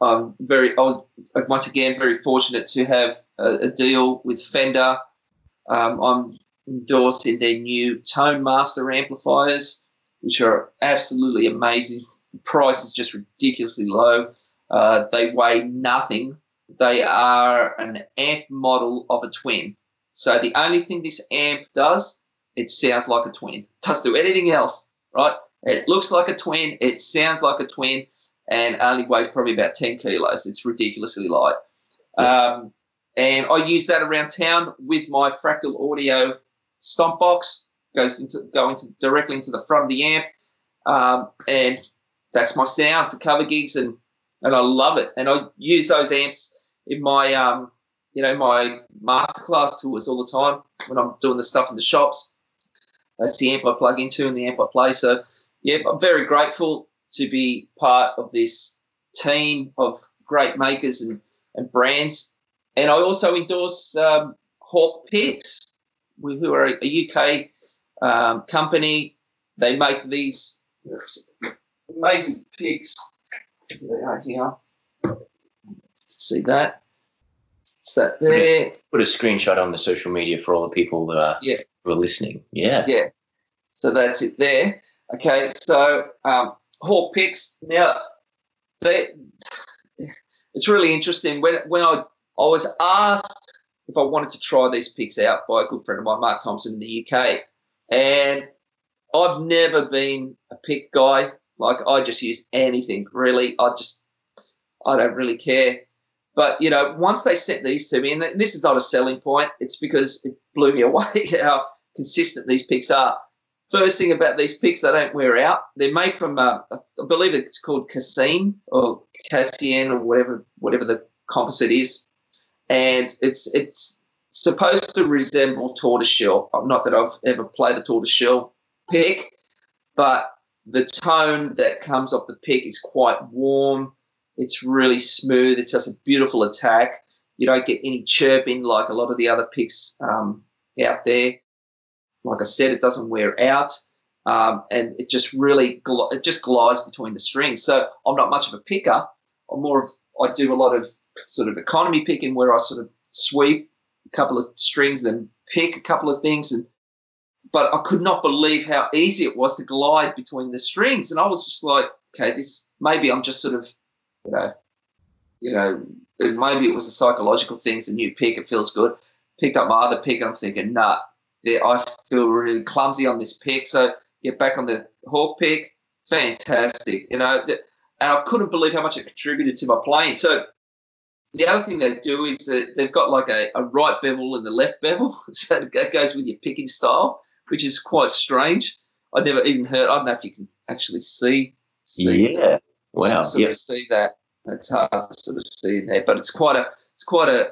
I'm very, I was once again very fortunate to have a, a deal with Fender. Um, I'm endorsed in their new Tone Master amplifiers, which are absolutely amazing. The price is just ridiculously low. Uh, they weigh nothing. They are an amp model of a twin. So the only thing this amp does, it sounds like a twin. It doesn't do anything else, right? It looks like a twin, it sounds like a twin, and only weighs probably about ten kilos. It's ridiculously light. Um, and I use that around town with my Fractal Audio stomp box, goes into, go into directly into the front of the amp, um, and that's my sound for cover gigs, and, and I love it. And I use those amps in my, um, you know, my masterclass tours all the time when I'm doing the stuff in the shops. That's the amp I plug into and the amp I play, so... Yeah, I'm very grateful to be part of this team of great makers and, and brands. And I also endorse um, Hawk Picks, who are a, a U K um, company. They make these amazing picks. They are here. See that? It's that there. Put a screenshot on the social media for all the people that are, yeah. who are listening. Yeah. Yeah. So that's it there. Okay, so um, Hawk Picks, now, they, it's really interesting. When when I, I was asked if I wanted to try these picks out by a good friend of mine, Mark Thompson, in the U K, and I've never been a pick guy. Like, I just use anything, really. I just I don't really care. But, you know, once they sent these to me, and this is not a selling point, it's because it blew me away how consistent these picks are. First thing about these picks, they don't wear out. They're made from, uh, I believe it's called cassine or Cassian or whatever whatever the composite is, and it's it's supposed to resemble tortoiseshell. Not that I've ever played a tortoiseshell pick, but the tone that comes off the pick is quite warm. It's really smooth. It's just a beautiful attack. You don't get any chirping like a lot of the other picks um, out there. Like I said, it doesn't wear out, um, and it just really gl- it just glides between the strings. So I'm not much of a picker. I'm more of I do a lot of sort of economy picking, where I sort of sweep a couple of strings, then pick a couple of things. And but I could not believe how easy it was to glide between the strings, and I was just like, okay, this maybe I'm just sort of, you know, you know, maybe it was a psychological thing. It's a new pick. It feels good. Picked up my other pick, and I'm thinking, nah. There, I feel really clumsy on this pick, so get back on the Hawk Pick, fantastic, you know, and I couldn't believe how much it contributed to my playing. So the other thing they do is that they've got like a, a right bevel and a left bevel, so that goes with your picking style, which is quite strange. I never even heard. I don't know if you can actually see. see yeah. That. Wow. Sort yes. of see that. It's hard to sort of see in there, but it's quite a it's quite a,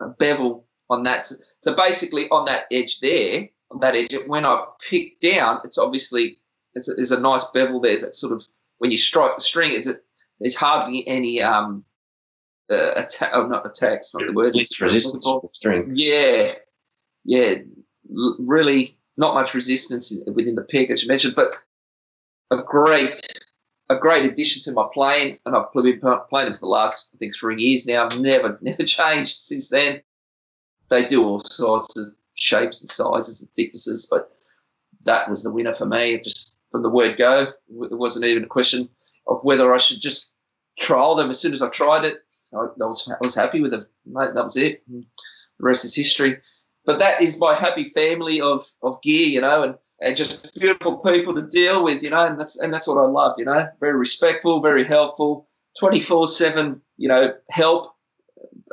a, a bevel on that. So basically, on that edge there, on that edge, when I pick down, it's obviously it's a, there's a nice bevel there. That sort of when you strike the string, it's a, there's hardly any um uh, attack. Oh, not attacks. Not the word. It's resistance to the string. Yeah, yeah, really. Not much resistance within the pick, as you mentioned, but a great, a great addition to my playing. And I've been playing them for the last, I think, three years now. Never, never changed since then. They do all sorts of shapes and sizes and thicknesses, but that was the winner for me. Just from the word go, it wasn't even a question of whether I should just trial them. As soon as I tried it, I was, I was happy with them. Mate, that was it. The rest is history. But that is my happy family of, of gear, you know, and, and just beautiful people to deal with, you know, and that's and that's what I love, you know, very respectful, very helpful, twenty-four seven, you know, help.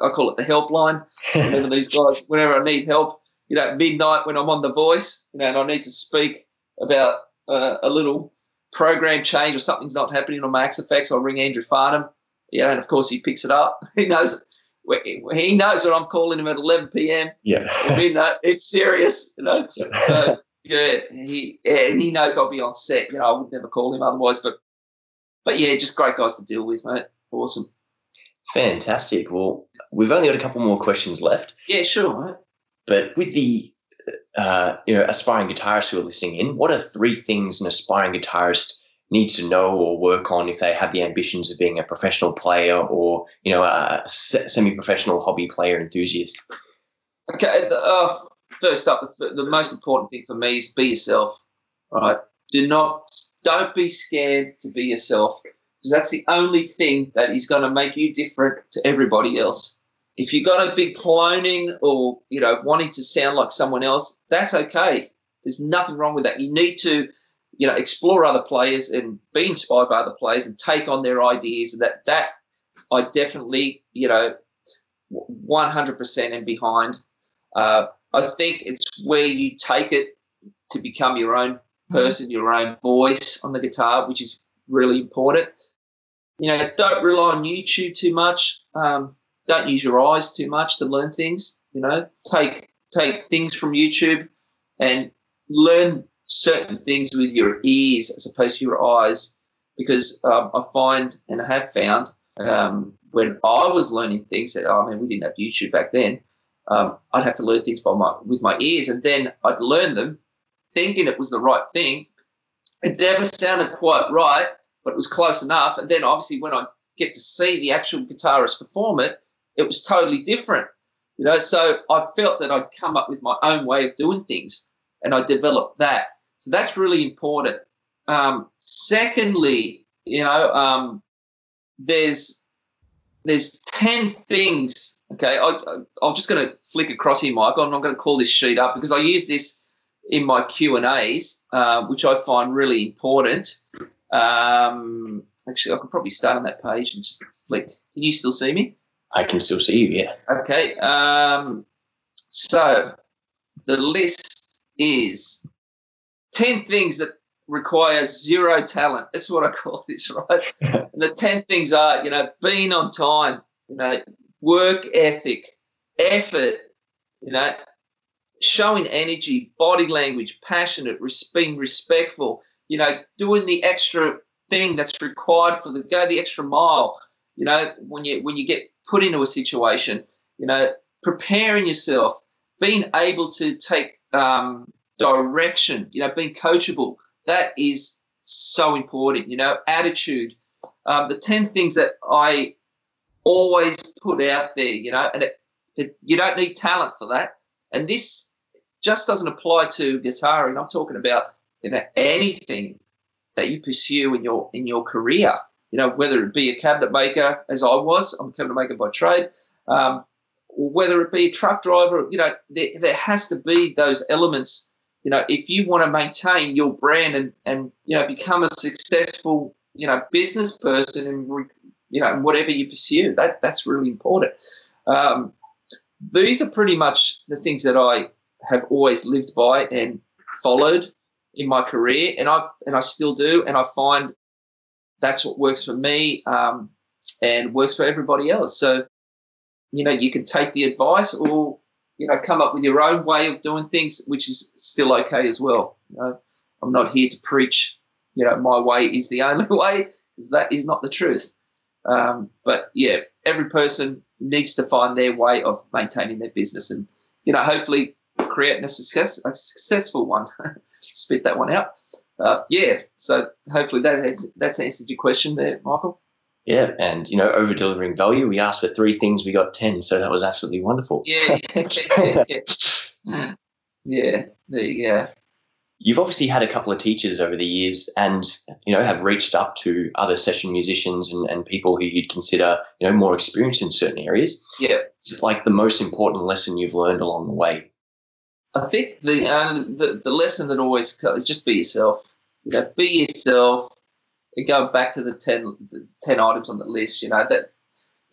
I call it the helpline. Whenever these guys, whenever I need help, you know, at midnight when I'm on The Voice, you know, and I need to speak about uh, a little program change or something's not happening on my Axe-Fx, I'll ring Andrew Farnham, you know, and of course he picks it up. He knows it. He knows that I'm calling him at eleven p.m. Yeah, I mean, uh, it's serious, you know. Yeah. So yeah, he and he knows I'll be on set. You know, I would never call him otherwise. But but yeah, just great guys to deal with, mate. Awesome, fantastic. Well, we've only got a couple more questions left. Yeah, sure, mate. But with the uh, you know aspiring guitarists who are listening in, what are three things an aspiring guitarist needs to know or work on if they have the ambitions of being a professional player or, you know, a semi-professional hobby player enthusiast? Okay, the, uh, first up, the, the most important thing for me is be yourself, right? Do not, don't be scared to be yourself, because that's the only thing that is going to make you different to everybody else. If you're going to be cloning or, you know, wanting to sound like someone else, that's okay. There's nothing wrong with that. You need to, you know, explore other players and be inspired by other players and take on their ideas. And that, that I definitely, you know, one hundred percent am behind. Uh, I think it's where you take it to become your own person, your own voice on the guitar, which is really important. You know, don't rely on YouTube too much. Um, don't use your eyes too much to learn things. You know, take take things from YouTube and learn certain things with your ears as opposed to your eyes, because um, I find and I have found um, when I was learning things that, oh, I mean, we didn't have YouTube back then, um, I'd have to learn things by my with my ears, and then I'd learn them thinking it was the right thing. It never sounded quite right, but it was close enough, and then obviously when I get to see the actual guitarist perform it, it was totally different, you know, so I felt that I'd come up with my own way of doing things, and I developed that. So that's really important. Um, secondly, you know, um, there's there's ten things. Okay, I, I, I'm just going to flick across here, Michael, and I'm going to call this sheet up because I use this in my Q and A's, uh, which I find really important. Um, actually, I could probably start on that page and just flick. Can you still see me? I can still see you. Yeah. Okay. Um, so the list is ten things that require zero talent. That's what I call this, right? And the ten things are, you know, being on time, you know, work ethic, effort, you know, showing energy, body language, passionate, being respectful, you know, doing the extra thing that's required for the go the extra mile, you know, when you when you get put into a situation, you know, preparing yourself, being able to take um, direction, you know, being coachable, that is so important, you know, attitude. Um, the ten things that I always put out there, you know, and it, it, you don't need talent for that. And this just doesn't apply to guitar, and I'm talking about, you know, anything that you pursue in your in your career, you know, whether it be a cabinet maker, as I was, I'm a cabinet maker by trade, um, or whether it be a truck driver, you know, there, there has to be those elements you know, if you want to maintain your brand and, and you know, become a successful, you know, business person and, you know, whatever you pursue, that that's really important. Um, these are pretty much the things that I have always lived by and followed in my career, and I and I still do, and I find that's what works for me um, and works for everybody else. So, you know, you can take the advice or, you know, come up with your own way of doing things, which is still okay as well. You know, I'm not here to preach, you know, my way is the only way, because that is not the truth. Um, but, yeah, every person needs to find their way of maintaining their business and, you know, hopefully creating a, success, a successful one. Spit that one out. Uh, yeah, so hopefully that has, that's answered your question there, Michael. Yeah, and, you know, over-delivering value. We asked for three things, we got ten, so that was absolutely wonderful. Yeah, yeah, yeah. Yeah, there you go. You've obviously had a couple of teachers over the years and, you know, have reached up to other session musicians and, and people who you'd consider, you know, more experienced in certain areas. Yeah. It's like the most important lesson you've learned along the way. I think the um, the, the lesson that always comes is just be yourself. You know, be yourself. And going back to the ten, the ten items on the list, you know, that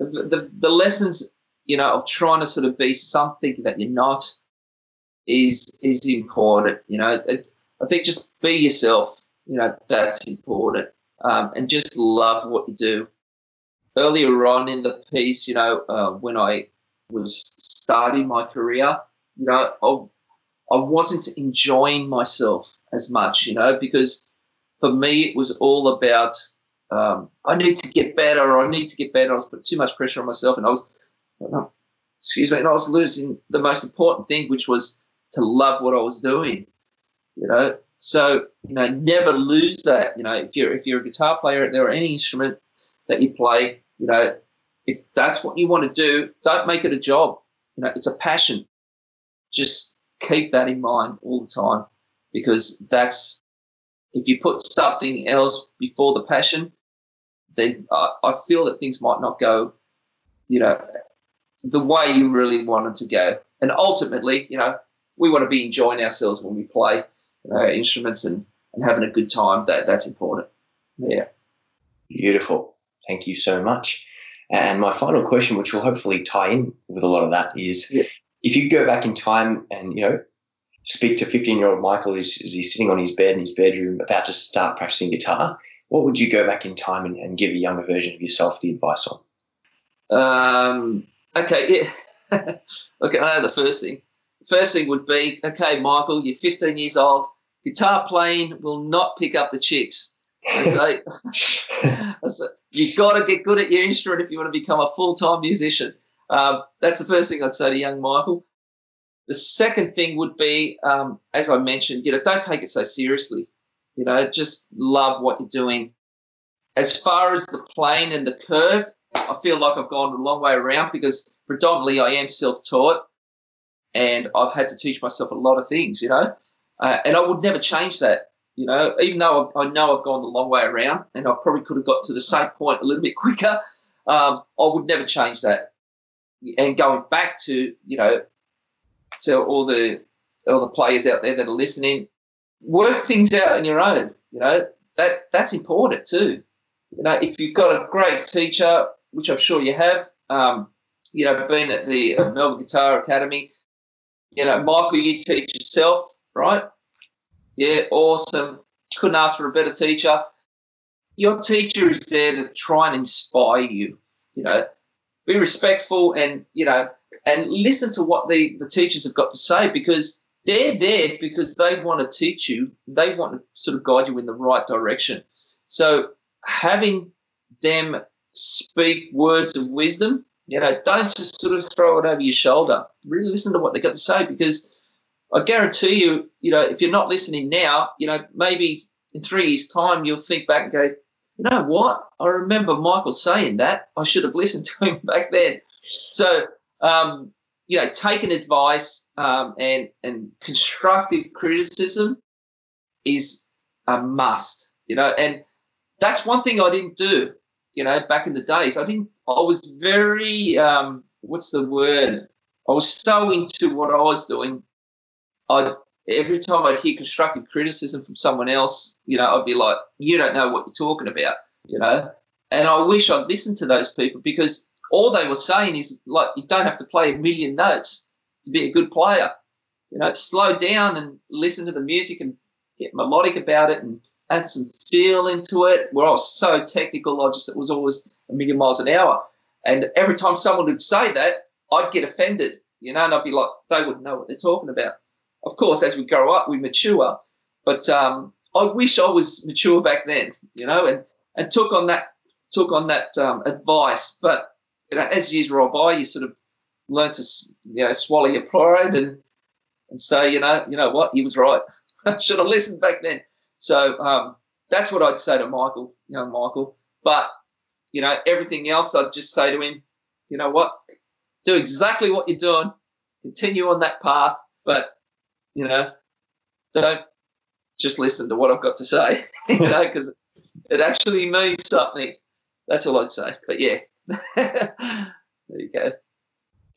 the, the the lessons, you know, of trying to sort of be something that you're not is is important. You know, it, I think just be yourself. You know, that's important, um, and just love what you do. Earlier on in the piece, you know, uh, when I was starting my career, you know, I. I wasn't enjoying myself as much, you know, because for me it was all about um, I need to get better, I need to get better. I was putting too much pressure on myself, and I was, excuse me, and I was losing the most important thing, which was to love what I was doing, you know. So, you know, never lose that, you know. If you're if you're a guitar player, there or any instrument that you play, you know, if that's what you want to do, don't make it a job. You know, it's a passion. Just keep that in mind all the time, because that's, if you put something else before the passion, then I, I feel that things might not go, you know, the way you really want them to go. And ultimately, you know, we want to be enjoying ourselves when we play, you know, instruments and, and having a good time. That that's important. Yeah. Beautiful. Thank you so much. And my final question, which will hopefully tie in with a lot of that, is yeah. If you go back in time and, you know, speak to fifteen-year-old Michael as he's sitting on his bed in his bedroom about to start practicing guitar, what would you go back in time and, and give a younger version of yourself the advice on? Um, okay, yeah. Okay, I know the first thing. First thing would be, okay, Michael, you're fifteen years old. Guitar playing will not pick up the chicks. Okay? You've got to get good at your instrument if you want to become a full-time musician. Um, that's the first thing I'd say to young Michael. The second thing would be, um, as I mentioned, you know, don't take it so seriously. You know, just love what you're doing. As far as the plane and the curve, I feel like I've gone a long way around, because predominantly I am self-taught and I've had to teach myself a lot of things, you know, uh, and I would never change that, you know, even though I've, I know I've gone the long way around and I probably could have got to the same point a little bit quicker. Um, I would never change that. And going back to, you know, to all the all the players out there that are listening, work things out on your own. You know, that that's important too. You know, if you've got a great teacher, which I'm sure you have, um, you know, been at the Melbourne Guitar Academy, you know, Michael, you teach yourself, right? Yeah, awesome. Couldn't ask for a better teacher. Your teacher is there to try and inspire you, you know. Be respectful and, you know, and listen to what the, the teachers have got to say, because they're there because they want to teach you. They want to sort of guide you in the right direction. So having them speak words of wisdom, you know, don't just sort of throw it over your shoulder. Really listen to what they've got to say, because I guarantee you, you know, if you're not listening now, you know, maybe in three years' time you'll think back and go, you know what? I remember Michael saying that. I should have listened to him back then. So, um, you know, taking advice um, and, and constructive criticism is a must, you know. And that's one thing I didn't do, you know, back in the days. I didn't – I was very um, – what's the word? I was so into what I was doing. I every time I'd hear constructive criticism from someone else, you know, I'd be like, you don't know what you're talking about, you know. And I wish I'd listened to those people, because all they were saying is, like, you don't have to play a million notes to be a good player. You know, slow down and listen to the music and get melodic about it and add some feel into it. Where I was so technical, I just, it was always a million miles an hour. And every time someone would say that, I'd get offended, you know, and I'd be like, they wouldn't know what they're talking about. Of course, as we grow up, we mature, but um, I wish I was mature back then, you know, and, and took on that took on that um, advice. But you know, as years roll by, you sort of learn to, you know, swallow your pride and and say, you know, you know what, he was right. I should have listened back then. So um, that's what I'd say to Michael, young Michael. But you know, everything else, I'd just say to him, you know what, do exactly what you're doing, continue on that path, but you know, don't just listen to what I've got to say, you know, because it actually means something. That's all I'd say. But, yeah, there you go.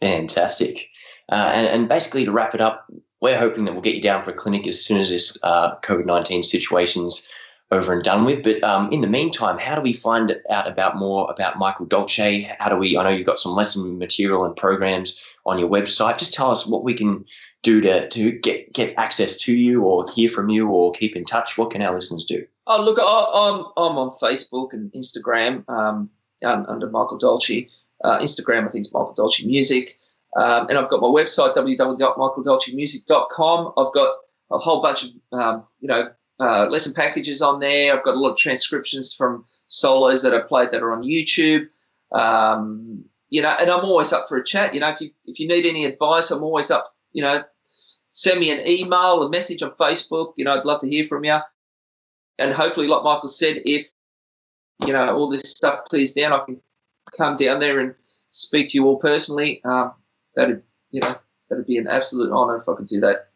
Fantastic. Uh, and, and basically to wrap it up, we're hoping that we'll get you down for a clinic as soon as this uh, COVID nineteen situation's over and done with. But um, in the meantime, how do we find out about more about Michael Dolce? How do we – I know you've got some lesson material and programs on your website. Just tell us what we can do to, to get, get access to you or hear from you or keep in touch. What can our listeners do? Oh, look, I, I'm I'm on Facebook and Instagram um, under Michael Dolce. Uh, Instagram, I think, is Michael Dolce Music. Um, and I've got my website, w w w dot michael dolce music dot com. I've got a whole bunch of, um, you know, uh, lesson packages on there. I've got a lot of transcriptions from solos that I played that are on YouTube. Um You know, and I'm always up for a chat. You know, if you if you need any advice, I'm always up. You know, send me an email, a message on Facebook. You know, I'd love to hear from you. And hopefully, like Michael said, if, you know, all this stuff clears down, I can come down there and speak to you all personally. Um, that'd, you know, that'd be an absolute honour if I could do that.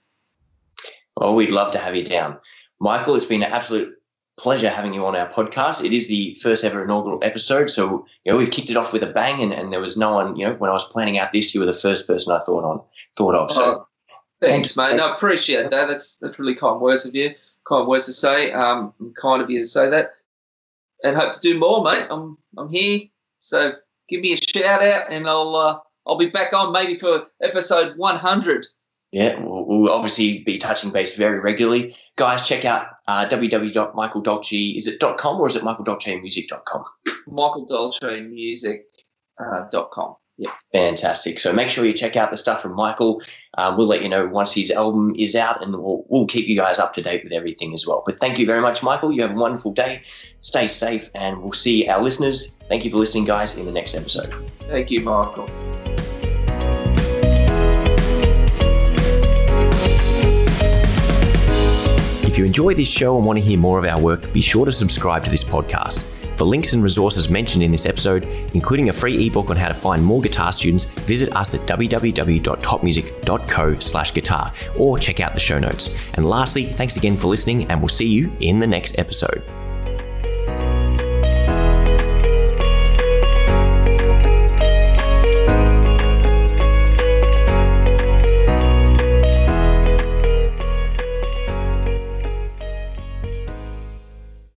Well, we'd love to have you down. Michael, it's been an absolute pleasure having you on our podcast. It is the first ever inaugural episode, so you know we've kicked it off with a bang, and, and there was no one. You know, when I was planning out this, you were the first person I thought on thought of. So, oh, thanks, thank, mate. No, I appreciate that. That's that's really kind words of you. Kind words to say. Um, kind of you to say that, and hope to do more, mate. I'm I'm here, so give me a shout out, and I'll uh, I'll be back on maybe for episode one hundred. Yeah, we'll, we'll obviously be touching base very regularly. Guys, check out uh, w w w dot michael dolce, is it .com or is it michael dolce music dot com? michael dolce music dot com, uh, yeah. Fantastic. So make sure you check out the stuff from Michael. Um, we'll let you know once his album is out, and we'll, we'll keep you guys up to date with everything as well. But thank you very much, Michael. You have a wonderful day. Stay safe, and we'll see our listeners. Thank you for listening, guys, in the next episode. Thank you, Michael. If you enjoy this show and want to hear more of our work, be sure to subscribe to this podcast. For links and resources mentioned in this episode, including a free ebook on how to find more guitar students, visit us at w w w dot top music dot co slash guitar or check out the show notes. And lastly, thanks again for listening, and we'll see you in the next episode.